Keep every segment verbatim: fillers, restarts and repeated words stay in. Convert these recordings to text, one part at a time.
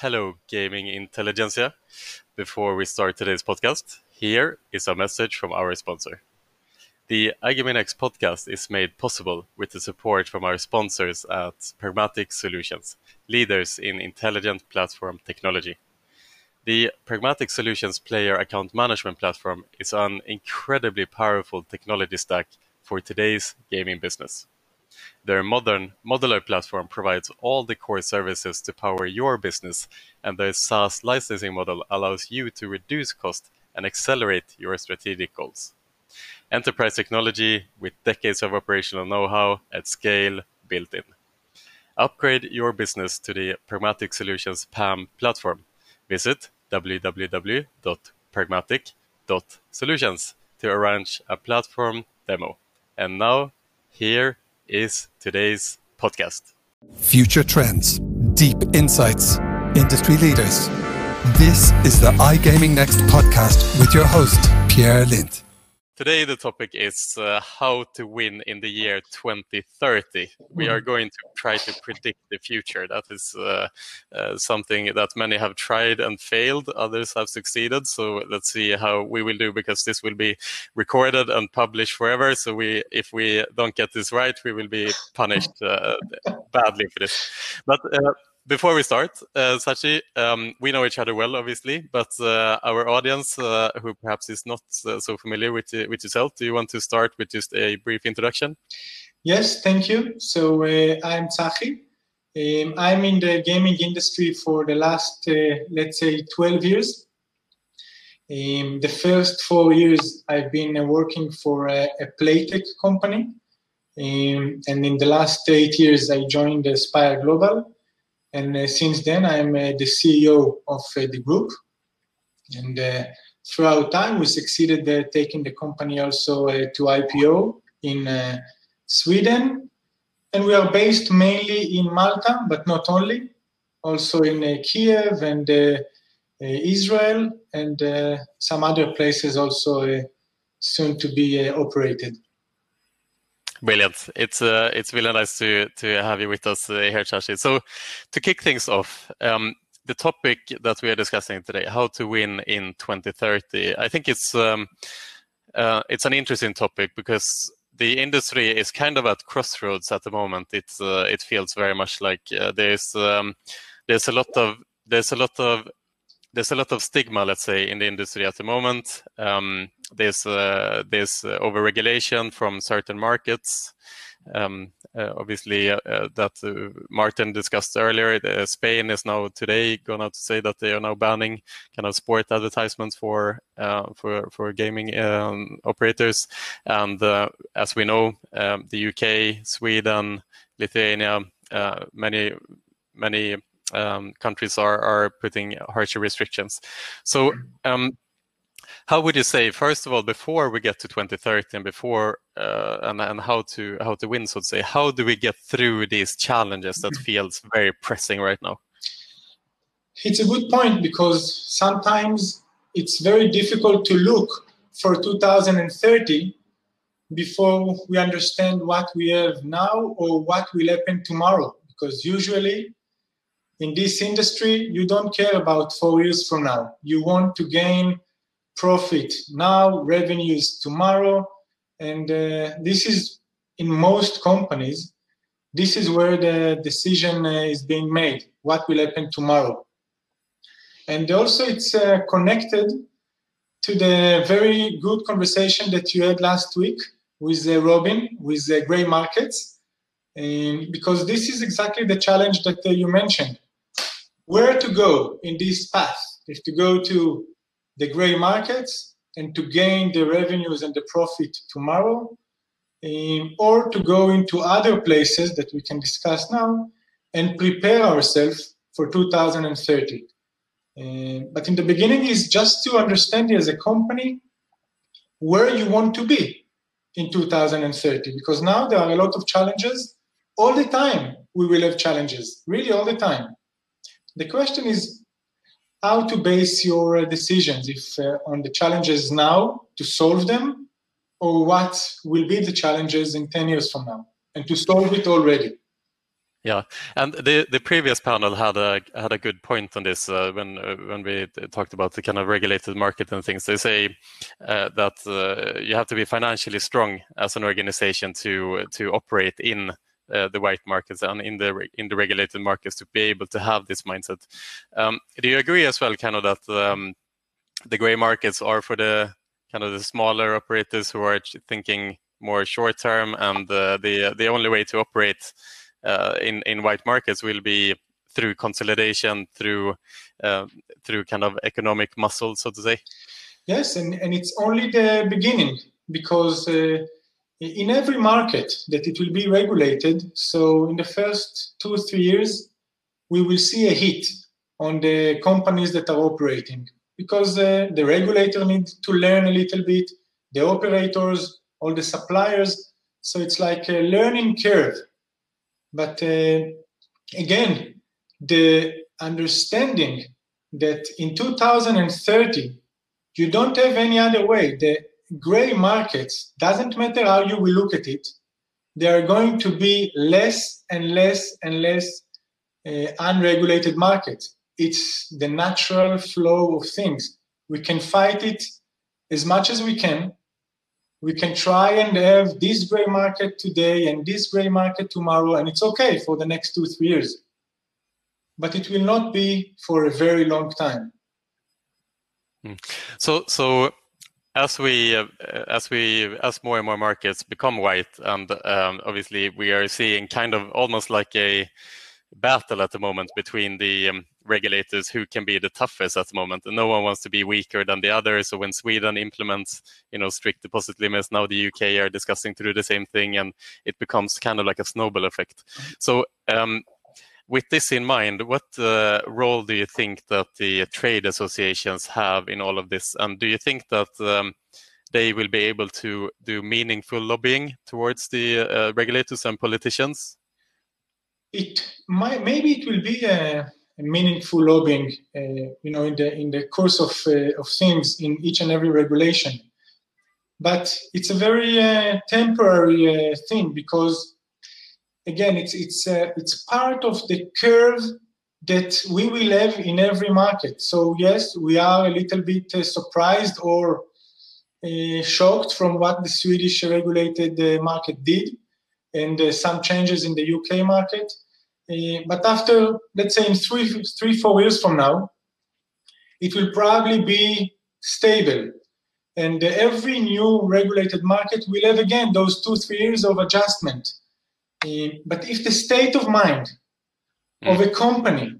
Hello, gaming intelligentsia. Before we start today's podcast, here is a message from our sponsor. The iGaming NEXT podcast is made possible with the support from our sponsors at Pragmatic Solutions, leaders in intelligent platform technology. The Pragmatic Solutions player account management platform is an incredibly powerful technology stack for today's gaming business. Their modern modular platform provides all the core services to power your business, and their SaaS licensing model allows you to reduce cost and accelerate your strategic goals. Enterprise technology with decades of operational know-how at scale built in. Upgrade your business to the Pragmatic Solutions P A M platform. Visit w w w dot pragmatic dot solutions to arrange a platform demo. And now, here is today's podcast. Future trends, deep insights, industry leaders. This is the iGaming NEXT podcast with your host, Pierre Lind. Today, the topic is uh, how to win in the year twenty thirty. We are going to try to predict the future. That is uh, uh, something that many have tried and failed. Others have succeeded. So let's see how we will do, because this will be recorded and published forever. So we, if we don't get this right, we will be punished uh, badly for this. But uh, before we start, uh, Tsachi, um, we know each other well, obviously, but uh, our audience, uh, who perhaps is not uh, so familiar with, uh, with yourself, do you want to start with just a brief introduction? Yes, thank you. So uh, I'm Tsachi. Um, I'm in the gaming industry for the last, uh, let's say, twelve years. Um, the first four years I've been uh, working for a, a Playtech company. Um, and in the last eight years, I joined Aspire Global. And uh, since then, I'm uh, the C E O of uh, the group. And uh, throughout time, we succeeded uh, taking the company also uh, to I P O in uh, Sweden. And we are based mainly in Malta, but not only, also in uh, Kiev and uh, Israel and uh, some other places also uh, soon to be uh, operated. Brilliant. It's uh, it's really nice to to have you with us uh, here, Tsachi. So to kick things off, um, the topic that we are discussing today, how to win in twenty thirty, I think it's um, uh, it's an interesting topic because the industry is kind of at crossroads at the moment. It's uh, it feels very much like uh, there's um, there's a lot of there's a lot of There's a lot of stigma, let's say, in the industry at the moment. Um, there's uh, there's uh, overregulation from certain markets. Um, uh, obviously, uh, uh, that uh, Martin discussed earlier, uh, Spain is now today going out to say that they are now banning kind of sport advertisements for uh, for for gaming um, operators. And uh, as we know, um, the U K, Sweden, Lithuania, uh, many many. Um, countries are, are putting harsher restrictions. So um, how would you say, first of all, before we get to twenty thirty and before uh, and, and how to how to win, so to say, how do we get through these challenges that feels very pressing right now? It's a good point, because sometimes it's very difficult to look for two thousand thirty before we understand what we have now or what will happen tomorrow, because usually in this industry, you don't care about four years from now. You want to gain profit now, revenues tomorrow. And uh, this is, in most companies, this is where the decision uh, is being made, what will happen tomorrow. And also it's uh, connected to the very good conversation that you had last week with uh, Robin, with uh, Gray Markets, um, because this is exactly the challenge that uh, you mentioned. Where to go in this path, if to go to the gray markets and to gain the revenues and the profit tomorrow, um, or to go into other places that we can discuss now and prepare ourselves for two thousand thirty. Um, but in the beginning is just to understand as a company where you want to be in two thousand thirty, because now there are a lot of challenges. All the time we will have challenges, really all the time. The question is how to base your decisions, if uh, on the challenges now to solve them, or what will be the challenges in ten years from now, and to solve it already. Yeah, and the the previous panel had a had a good point on this uh, when uh, when we talked about the kind of regulated market and things. They say uh, that uh, you have to be financially strong as an organization to to operate in uh, the white markets and in the in the regulated markets to be able to have this mindset. Um, do you agree as well, kind of, that um, the gray markets are for the kind of the smaller operators who are thinking more short term, and uh, the the only way to operate Uh, in in white markets will be through consolidation, through uh, through kind of economic muscle, so to say? Yes, and, and it's only the beginning, because uh, in every market that it will be regulated, so in the first two or three years, we will see a hit on the companies that are operating, because uh, the regulator needs to learn a little bit, the operators, all the suppliers, so it's like a learning curve. But uh, again, the understanding that in two thousand thirty, you don't have any other way. The gray markets, doesn't matter how you will look at it, there are going to be less and less and less uh, unregulated markets. It's the natural flow of things. We can fight it as much as we can. We can try and have this gray market today and this gray market tomorrow, and it's okay for the next two, three years. But it will not be for a very long time. So, so as we, uh, as we, as more and more markets become white, and um, obviously we are seeing kind of almost like a battle at the moment between the um, regulators who can be the toughest at the moment, and no one wants to be weaker than the other. So when Sweden implements, you know, strict deposit limits, now the U K are discussing to do the same thing, and it becomes kind of like a snowball effect. So um, with this in mind, what uh, role do you think that the trade associations have in all of this? And do you think that um, they will be able to do meaningful lobbying towards the uh, regulators and politicians? It might, maybe it will be a meaningful lobbying, uh, you know, in the in the course of uh, of things in each and every regulation, but it's a very uh, temporary uh, thing, because again, it's it's uh, it's part of the curve that we will have in every market. So yes, we are a little bit uh, surprised or uh, shocked from what the Swedish regulated uh, market did, and uh, some changes in the U K market. Uh, but after, let's say, in three, three, four years from now, it will probably be stable. And uh, every new regulated market will have, again, those two, three years of adjustment. Uh, but if the state of mind mm. of a company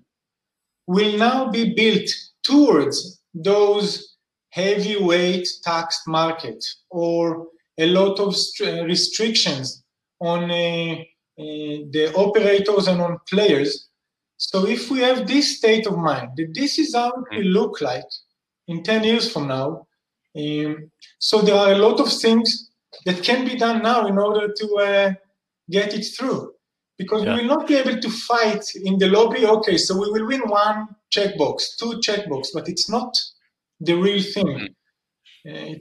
will now be built towards those heavyweight taxed markets, or a lot of restrictions on uh, Uh, the operators and on players. So if we have this state of mind, that this is how it will look like in ten years from now, um, so there are a lot of things that can be done now in order to uh, get it through. Because yeah. we will not be able to fight in the lobby, okay, so we will win one checkbox, two checkbox, but it's not the real thing. Mm-hmm.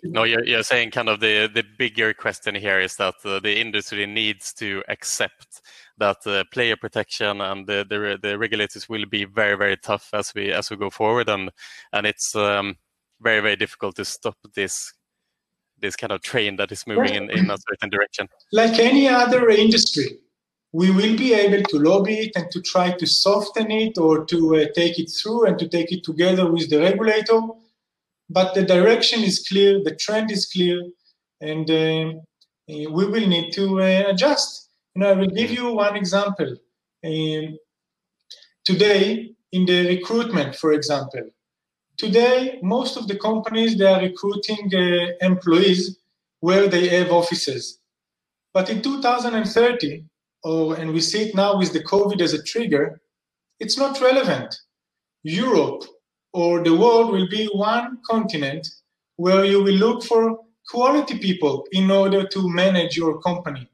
No, you're, you're saying kind of the, the bigger question here is that uh, the industry needs to accept that uh, player protection and the, the the regulators will be very, very tough as we as we go forward, and and it's um, very, very difficult to stop this this kind of train that is moving in, in a certain direction. Like any other industry, we will be able to lobby it and to try to soften it, or to uh, take it through and to take it together with the regulator. But the direction is clear, the trend is clear, and uh, we will need to uh, adjust. You know, I will give you one example. Um, today, in the recruitment, for example, today, most of the companies, they are recruiting uh, employees where they have offices. But in two thousand thirty, or, and we see it now with the COVID as a trigger, it's not relevant. Europe, or the world, will be one continent where you will look for quality people in order to manage your company.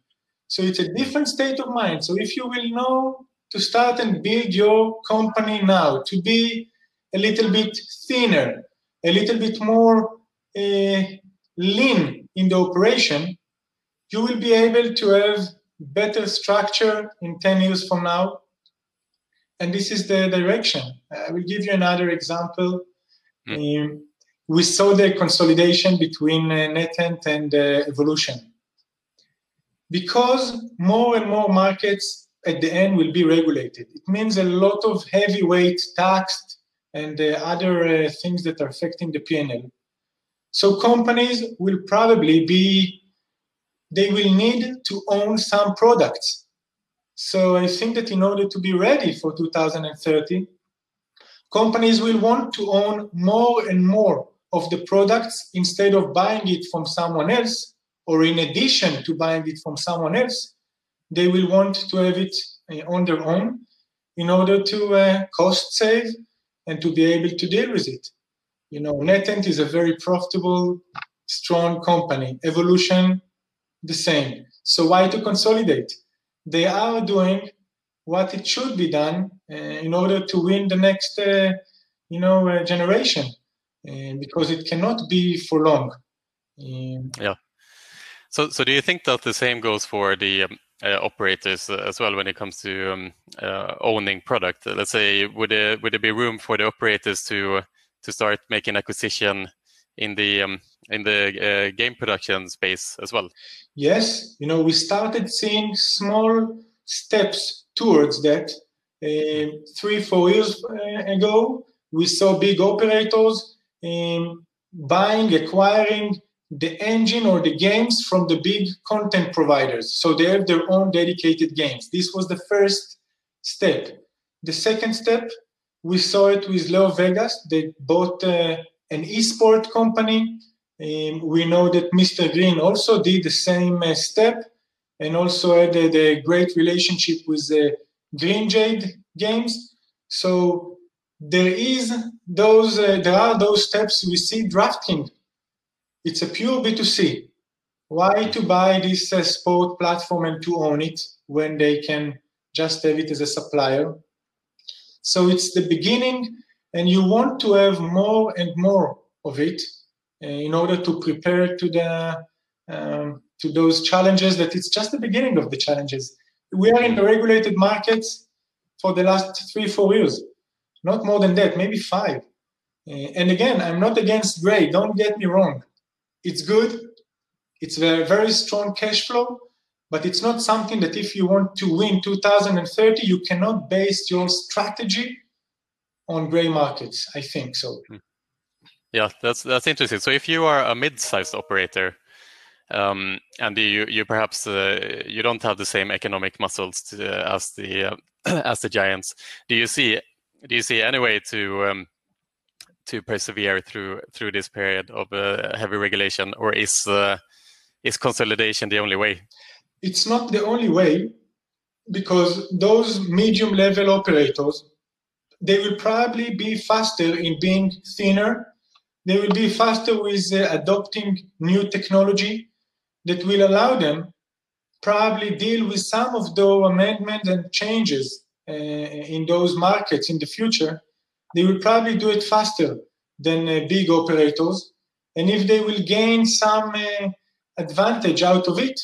So it's a different state of mind. So if you will know to start and build your company now, to be a little bit thinner, a little bit more uh, lean in the operation, you will be able to have better structure in ten years from now, and this is the direction. I will give you another example. Mm. Um, we saw the consolidation between uh, NetEnt and uh, Evolution, because more and more markets at the end will be regulated. It means a lot of heavyweight taxed and uh, other uh, things that are affecting the P and L. So companies will probably be, they will need to own some products. So I think that in order to be ready for two thousand thirty, companies will want to own more and more of the products instead of buying it from someone else, or in addition to buying it from someone else, they will want to have it on their own in order to uh, cost save and to be able to deal with it. You know, NetEnt is a very profitable, strong company. Evolution, the same. So why to consolidate? They are doing what it should be done uh, in order to win the next, uh, you know, uh, generation, uh, because it cannot be for long. Um, yeah. So, so do you think that the same goes for the um, uh, operators as well when it comes to um, uh, owning product? Let's say, would there, would there be room for the operators to to start making acquisition in the um, in the uh, game production space as well? Yes, you know, we started seeing small steps towards that. Uh, three, four years ago, we saw big operators um, buying, acquiring the engine or the games from the big content providers. So they have their own dedicated games. This was the first step. The second step, we saw it with Leo Vegas. They bought uh, an esport company. Um, we know that Mister Green also did the same uh, step, and also had uh, the great relationship with uh, Green Jade games. So there is those. Uh, there are those steps we see. DraftKings, it's a pure B two C. Why to buy this uh, sport platform and to own it when they can just have it as a supplier? So it's the beginning, and you want to have more and more of it uh, in order to prepare to the um, to those challenges. That it's just the beginning of the challenges. We are in the regulated markets for the last three, four years, not more than that, maybe five. Uh, and again, I'm not against Gray. Don't get me wrong. It's good. It's very, very strong cash flow. But it's not something that if you want to win two thousand thirty, you cannot base your strategy on Gray Markets. I think so. Yeah, that's that's interesting. So if you are a mid-sized operator, um, and you you perhaps uh, you don't have the same economic muscles to, uh, as the uh, as the giants, do you see do you see any way to um, to persevere through through this period of uh, heavy regulation, or is uh, is consolidation the only way? It's not the only way, because those medium-level operators, they will probably be faster in being thinner. They will be faster with uh, adopting new technology that will allow them probably deal with some of those amendments and changes uh, in those markets in the future. They will probably do it faster than uh, big operators. And if they will gain some uh, advantage out of it,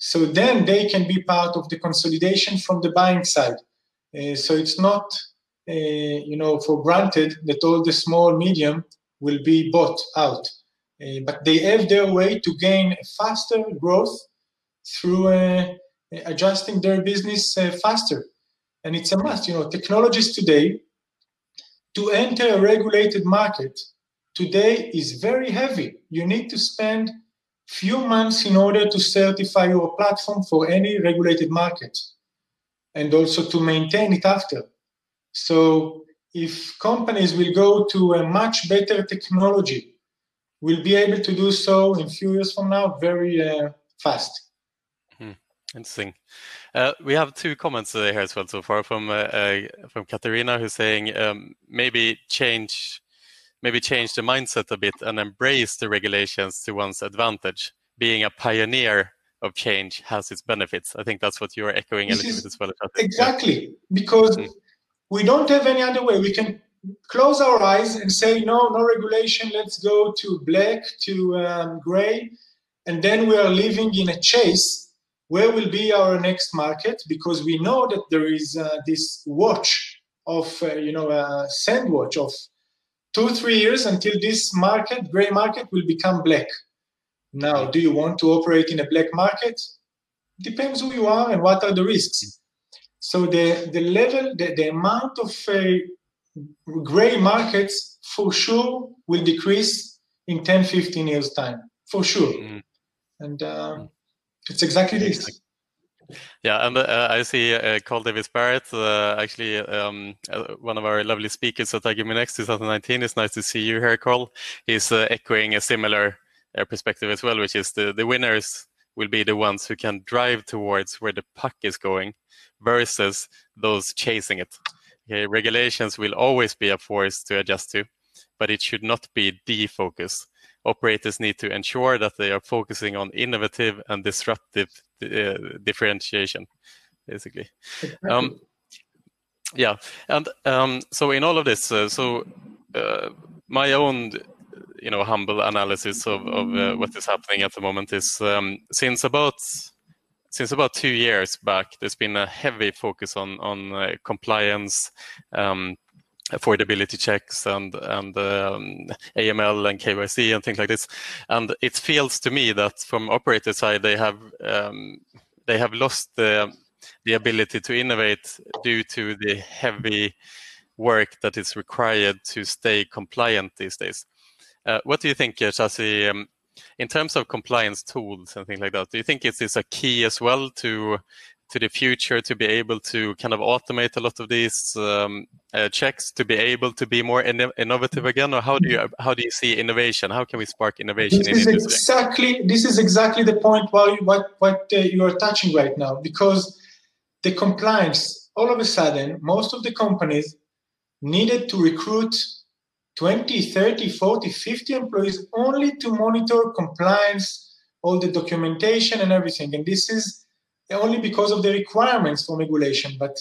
so then they can be part of the consolidation from the buying side. Uh, so it's not, uh, you know, for granted that all the small medium will be bought out. Uh, but they have their way to gain faster growth through uh, adjusting their business uh, faster. And it's a must. You know, technologists today, to enter a regulated market today is very heavy. You need to spend few months in order to certify your platform for any regulated market, and also to maintain it after. So if companies will go to a much better technology, we'll be able to do so in few years from now very uh, fast. Hmm. Interesting. Uh, we have two comments uh, here as well so far from uh, uh, from Katerina, who's saying um, maybe change maybe change the mindset a bit and embrace the regulations to one's advantage. Being a pioneer of change has its benefits. I think that's what you're echoing this a little bit as well. Exactly, because mm. we don't have any other way. We can close our eyes and say, no, no regulation, let's go to black, to um, gray, and then we are living in a chase. Where will be our next market? Because we know that there is uh, this watch of uh, you know a sandwich of two three years until this market, gray market, will become black. Now, do you want to operate in a black market? Depends who you are and what are the risks. So the the level, the, the amount of uh, gray markets for sure will decrease in ten, fifteen years time, for sure. Mm. And uh, it's exactly this. Yeah, and uh, I see uh, Carl Davis Barrett, uh, actually um, uh, one of our lovely speakers at iGaming NEXT twenty nineteen. It's nice to see you here, Carl. He's uh, echoing a similar uh, perspective as well, which is the, the winners will be the ones who can drive towards where the puck is going versus those chasing it. Okay, regulations will always be a force to adjust to, but it should not be defocused. Operators need to ensure that they are focusing on innovative and disruptive uh, differentiation, basically. Um, yeah, and um, so in all of this, uh, so uh, my own, you know, humble analysis of, of uh, what is happening at the moment is um, since about since about two years back, there's been a heavy focus on on uh, compliance. Um, affordability checks and and um, A M L and K Y C and things like this, and it feels to me that from operator side they have um, they have lost the the ability to innovate due to the heavy work that is required to stay compliant these days. Uh, what do you think, Tsachi, um, in terms of compliance tools and things like that? Do you think it is a key as well to to the future to be able to kind of automate a lot of these um, uh, checks, to be able to be more inno innovative again? Or how do you how do you see innovation? How can we spark innovation? This in is exactly this is exactly the point why what what uh, you are touching right now, because the compliance, all of a sudden most of the companies needed to recruit twenty, thirty, forty, fifty employees only to monitor compliance, all the documentation and everything, and this is only because of the requirements from regulation. But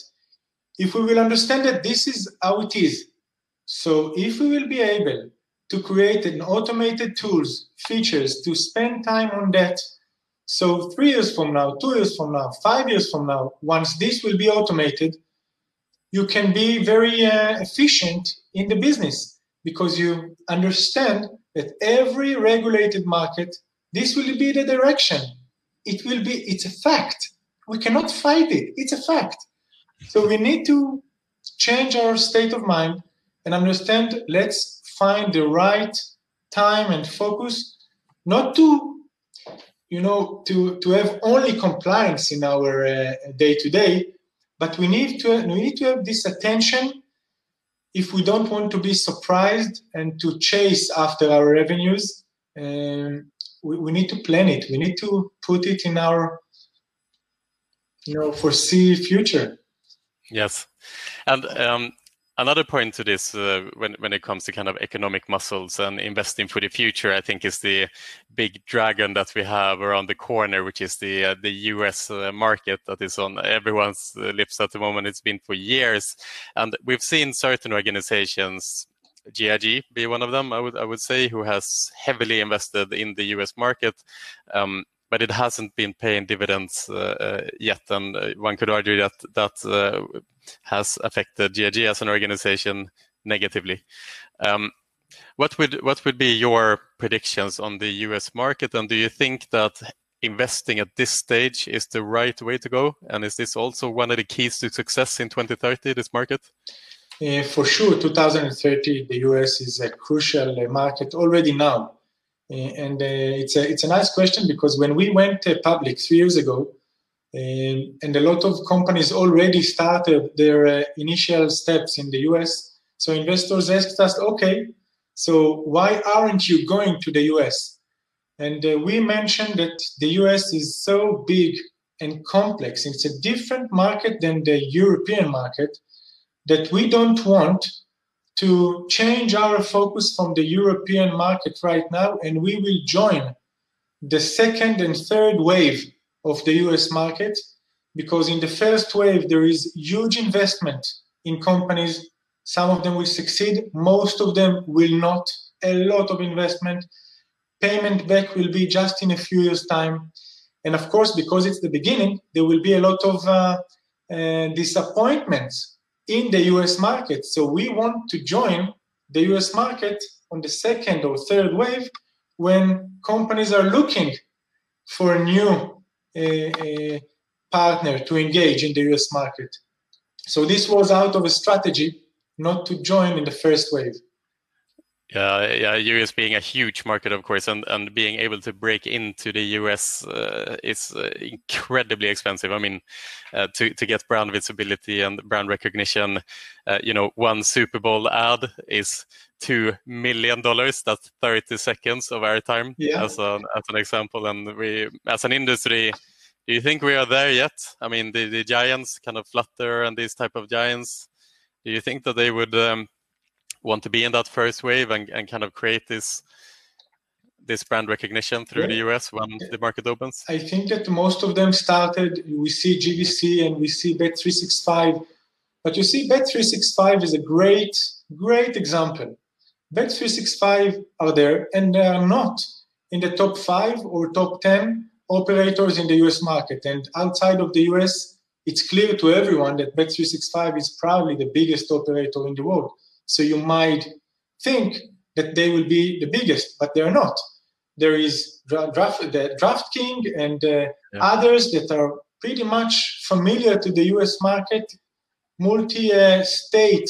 if we will understand that this is how it is, so if we will be able to create an automated tools, features, to spend time on that, so three years from now, two years from now, five years from now, once this will be automated, you can be very uh, efficient in the business, because you understand that every regulated market, this will be the direction. It will be, it's a fact. We cannot fight it, it's a fact. So we need to change our state of mind and understand, let's find the right time and focus, not to, you know, to, to have only compliance in our uh, day-to-day, but we need to, we need to have this attention if we don't want to be surprised and to chase after our revenues. Um, we, we need to plan it. We need to put it in our, you know, foresee future. Yes. And um, another point to this, uh, when, when it comes to kind of economic muscles and investing for the future, I think is the big dragon that we have around the corner, which is the uh, the U S uh, market that is on everyone's lips at the moment. It's been for years. And we've seen certain organizations, G I G be one of them, I would I would say, who has heavily invested in the U S market, um, but it hasn't been paying dividends uh, uh, yet, and uh, one could argue that that uh, has affected G I G as an organization negatively. Um, what would what would be your predictions on the U S market, and do you think that investing at this stage is the right way to go? And is this also one of the keys to success in twenty thirty? This market. Uh, for sure, two thousand thirty, the U S is a crucial uh, market already now. Uh, and uh, it's, a, it's a nice question, because when we went uh, public three years ago, um, and a lot of companies already started their uh, initial steps in the U S, so investors asked us, okay, so why aren't you going to the U S? And uh, we mentioned that the U S is so big and complex. It's a different market than the European market, that we don't want to change our focus from the European market right now, and we will join the second and third wave of the U S market, because in the first wave there is huge investment in companies. Some of them will succeed, most of them will not. A lot of investment. Payment back will be just in a few years' time. And of course, because it's the beginning, there will be a lot of uh, uh, disappointments in the U S market. So we want to join the U S market on the second or third wave when companies are looking for a new uh, uh, partner to engage in the U S market. So this was out of a strategy not to join in the first wave. Yeah, yeah, U S being a huge market, of course, and, and being able to break into the U S uh, is uh, incredibly expensive. I mean, uh, to, to get brand visibility and brand recognition, uh, you know, one Super Bowl ad is two million dollars. That's thirty seconds of our time, yeah. as, a, as an example. And we, as an industry, do you think we are there yet? I mean, the, the giants, kind of Flutter and these type of giants, do you think that they would... Um, want to be in that first wave and, and kind of create this this brand recognition through yeah. the U S when the market opens? I think that most of them started, we see G V C and we see Bet three sixty-five, but you see Bet three sixty-five is a great, great example. Bet three sixty-five are there and they are not in the top five or top ten operators in the U S market. And outside of the U S, it's clear to everyone that Bet three sixty-five is probably the biggest operator in the world. So you might think that they will be the biggest, but they're not. There is draft, the DraftKings and uh, yeah. others that are pretty much familiar to the U S market, multi-state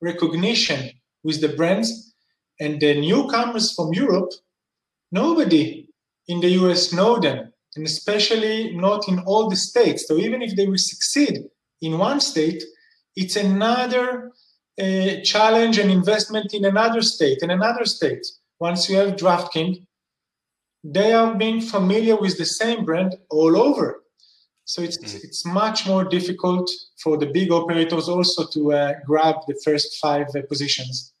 recognition with the brands. And the newcomers from Europe, nobody in the U S know them, and especially not in all the states. So even if they will succeed in one state, it's another... Uh, challenge and investment in another state, in another state. Once you have DraftKings, they are being familiar with the same brand all over. So it's, mm. it's much more difficult for the big operators also to uh, grab the first five uh, positions.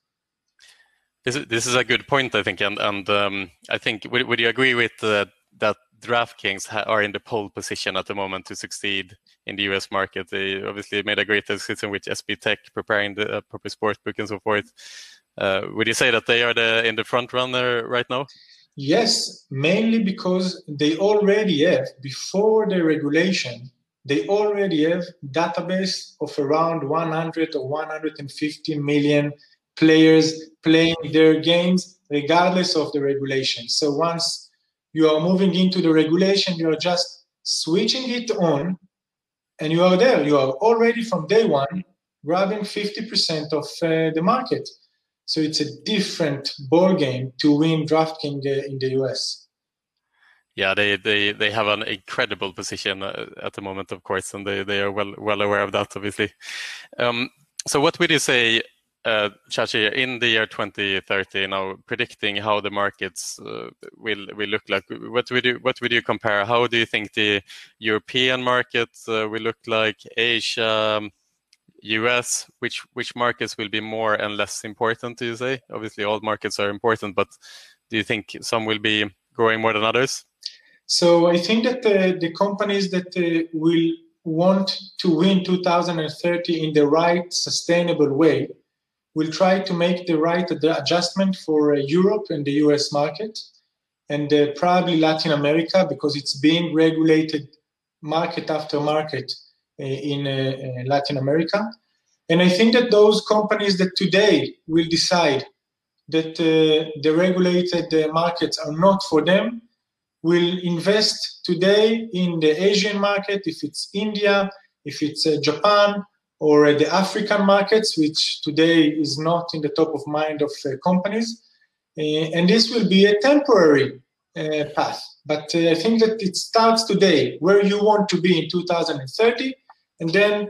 This is, this is a good point, I think. And, and um, I think, would, would you agree with uh, that DraftKings ha are in the pole position at the moment to succeed in the U S market? They obviously made a great decision with S B Tech preparing the uh, proper sportsbook and so forth. Uh, would you say that they are the, in the front runner right now? Yes, mainly because they already have, before the regulation, they already have a database of around one hundred or one hundred fifty million players playing their games regardless of the regulation. So once you are moving into the regulation, you are just switching it on, and you are there. You are already from day one grabbing fifty percent of uh, the market. So it's a different ball game to win DraftKings uh, in the U S. Yeah, they, they, they have an incredible position uh, at the moment, of course, and they, they are well, well aware of that, obviously. Um, so what would you say, Uh, Tsachi, in the year twenty thirty, now predicting how the markets uh, will will look like, what would you what would you compare? How do you think the European markets uh, will look like? Asia, U S, which which markets will be more and less important? Do you say? Obviously, all markets are important, but do you think some will be growing more than others? So I think that uh, the companies that uh, will want to win two thousand thirty in the right sustainable way will try to make the right adjustment for uh, Europe and the U S market, and uh, probably Latin America, because it's being regulated market after market uh, in uh, uh, Latin America. And I think that those companies that today will decide that uh, the regulated uh, markets are not for them will invest today in the Asian market, if it's India, if it's uh, Japan, or the African markets, which today is not in the top of mind of uh, companies. Uh, and this will be a temporary uh, path. But uh, I think that it starts today, where you want to be in two thousand thirty. And then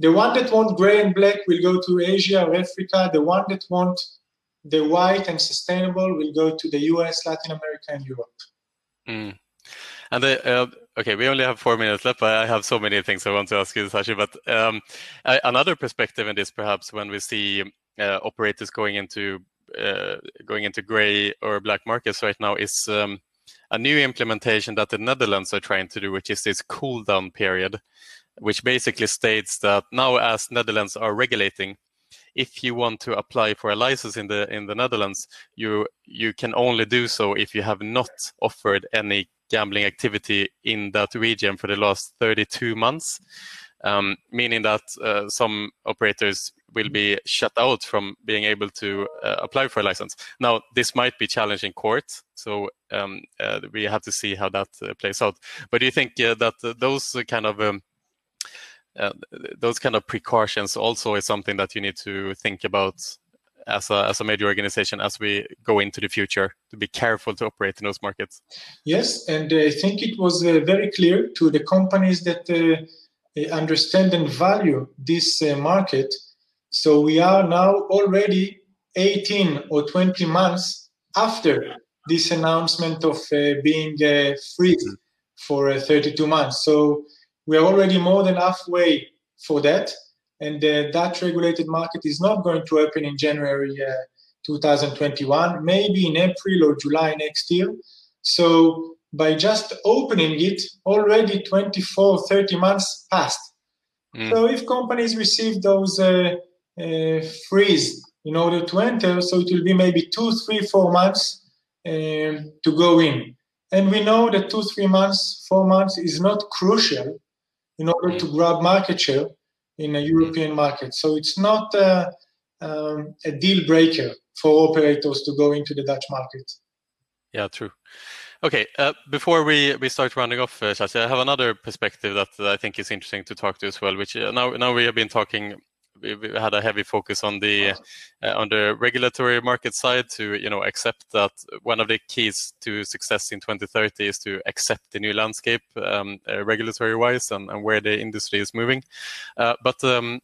the one that wants gray and black will go to Asia or Africa. The one that wants the white and sustainable will go to the U S, Latin America, and Europe. Mm. And the, uh, okay, we only have four minutes left, but I have so many things I want to ask you, Tsachi. But um, another perspective in this, perhaps, when we see uh, operators going into uh, going into gray or black markets right now, is um, a new implementation that the Netherlands are trying to do, which is this cool down period, which basically states that now, as Netherlands are regulating, if you want to apply for a license in the in the Netherlands, you you can only do so if you have not offered any gambling activity in that region for the last thirty-two months. um, meaning that uh, some operators will be shut out from being able to uh, apply for a license. Now, this might be challenged in court, so um, uh, we have to see how that uh, plays out. But do you think uh, that uh, those kind of um, uh, those kind of precautions also is something that you need to think about as a, as a major organization as we go into the future, to be careful to operate in those markets? Yes, and I think it was uh, very clear to the companies that uh, understand and value this uh, market. So we are now already eighteen or twenty months after this announcement of uh, being uh, free for uh, thirty-two months. So we are already more than halfway for that. And uh, that regulated market is not going to happen in January uh, two thousand twenty-one, maybe in April or July next year. So by just opening it, already twenty-four, thirty months passed. Mm. So if companies receive those uh, uh, freeze in order to enter, so it will be maybe two, three, four months uh, to go in. And we know that two, three months, four months is not crucial in order mm. to grab market share in a European market. So it's not uh, um, a deal breaker for operators to go into the Dutch market. Yeah, true. Okay, uh, before we, we start rounding off, uh, Tsachi, I have another perspective that, that I think is interesting to talk to as well, which uh, now, now we have been talking, we, we had a heavy focus on the, uh, on the regulatory market side to, you know, accept that one of the keys to success in twenty thirty is to accept the new landscape, um, uh, regulatory-wise, and, and where the industry is moving. Uh, but um,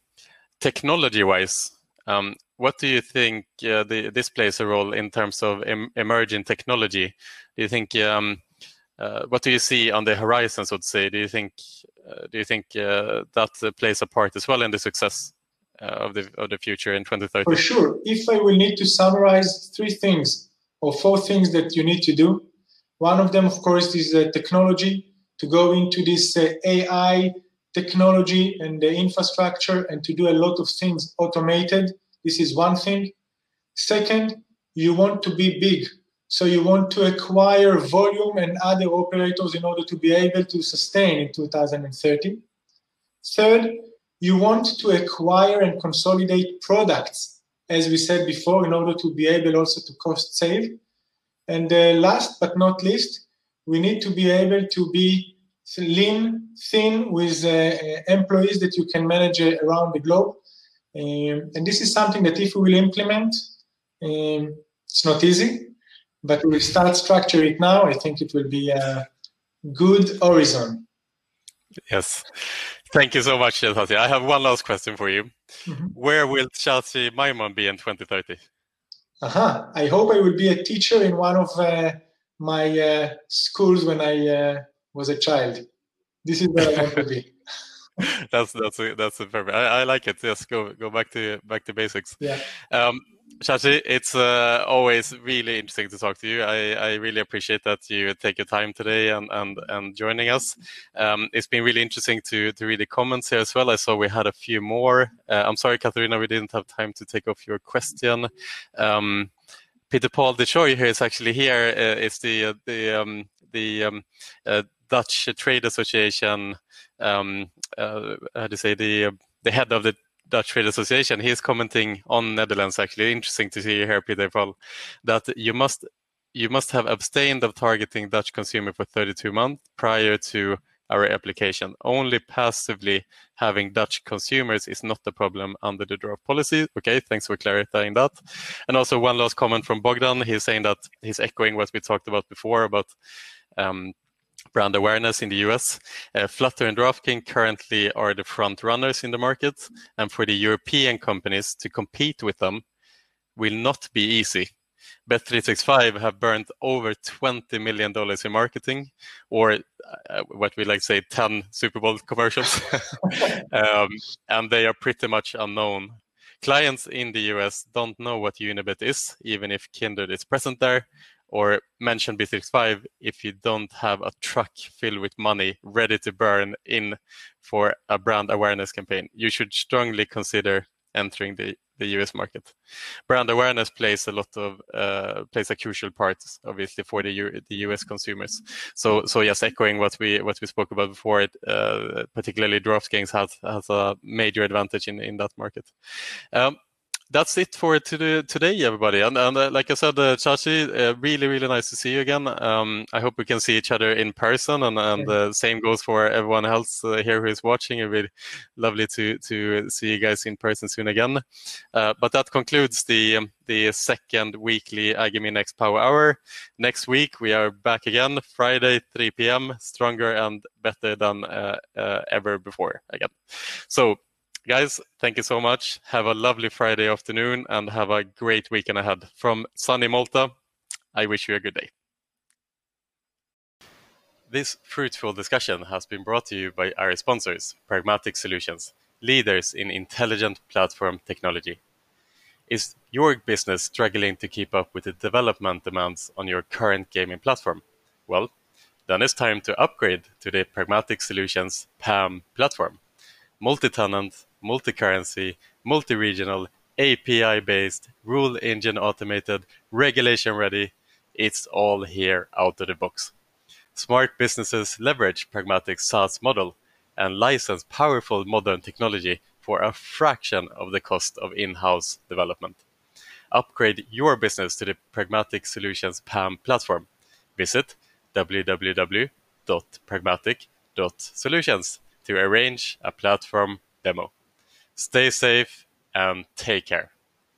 technology-wise, um, what do you think uh, the, this plays a role in terms of em emerging technology? Do you think? Um, uh, what do you see on the horizon, so to say? Do you think? Uh, do you think uh, that plays a part as well in the success uh, of the of the future in twenty thirty? For sure. If I will need to summarize three things or four things that you need to do, one of them, of course, is uh, technology. To go into this uh, A I technology and the infrastructure, and to do a lot of things automated. This is one thing. Second, you want to be big. So you want to acquire volume and other operators in order to be able to sustain in two thousand thirty. Third, you want to acquire and consolidate products, as we said before, in order to be able also to cost save. And uh, last but not least, we need to be able to be lean, thin, with uh, employees that you can manage uh, around the globe. Um, and this is something that if we will implement, um, it's not easy, but we will start structure it now. I think it will be a good horizon. Yes. Thank you so much, Tsachi. I have one last question for you. Mm-hmm. Where will Tsachi Maimon be in twenty thirty? Uh-huh. I hope I will be a teacher in one of uh, my uh, schools when I uh, was a child. This is where I want to be. that's that's a, that's a perfect. I, I like it. Yes, go go back to back to basics. Yeah. Um, Tsachi, it's uh, always really interesting to talk to you. I, I really appreciate that you take your time today and and and joining us. Um, it's been really interesting to to read the comments here as well. I saw we had a few more. Uh, I'm sorry, Katerina, we didn't have time to take off your question. Um, Peter Paul de Choy here is actually here. Uh, it's the the um, the um, uh, Dutch Trade Association. Um, uh, how to say the uh, the head of the Dutch Trade Association. He is commenting on Netherlands. Actually, interesting to see you here, Peter Paul. That you must you must have abstained of targeting Dutch consumer for thirty-two months prior to our application. Only passively having Dutch consumers is not the problem under the draft policy. Okay, thanks for clarifying that. And also one last comment from Bogdan. He's saying that he's echoing what we talked about before about. Um, brand awareness in the U S. Uh, Flutter and DraftKings currently are the front runners in the market, and for the European companies to compete with them will not be easy. Bet three sixty-five have burned over twenty million dollars in marketing, or uh, what we like to say, ten Super Bowl commercials, um, and they are pretty much unknown. Clients in the U S don't know what Unibet is, even if Kindred is present there, or mention B three sixty-five if you don't have a truck filled with money ready to burn in for a brand awareness campaign. You should strongly consider entering the the U S market. Brand awareness plays a lot of uh, plays a crucial part, obviously, for the U the U S consumers. So so yes, echoing what we what we spoke about before, it, uh, particularly DraftKings has has a major advantage in in that market. Um, That's it for today, everybody. And, and uh, like I said, uh, Tsachi, uh, really, really nice to see you again. Um, I hope we can see each other in person, and, and yeah. uh, same goes for everyone else uh, here who is watching. It'll be lovely to to see you guys in person soon again. Uh, but that concludes the um, the second weekly iGaming NEXT Power Hour. Next week we are back again, Friday, three p m Stronger and better than uh, uh, ever before again. So. Guys, thank you so much. Have a lovely Friday afternoon and have a great weekend ahead. From sunny Malta, I wish you a good day. This fruitful discussion has been brought to you by our sponsors, Pragmatic Solutions, leaders in intelligent platform technology. Is your business struggling to keep up with the development demands on your current gaming platform? Well, then it's time to upgrade to the Pragmatic Solutions P A M platform. Multi-tenant, multi-currency, multi-regional, A P I-based, rule engine automated, regulation ready. It's all here out of the box. Smart businesses leverage Pragmatic's SaaS model and license powerful modern technology for a fraction of the cost of in-house development. Upgrade your business to the Pragmatic Solutions P A M platform. Visit w w w dot pragmatic dot solutions to arrange a platform demo. Stay safe and take care.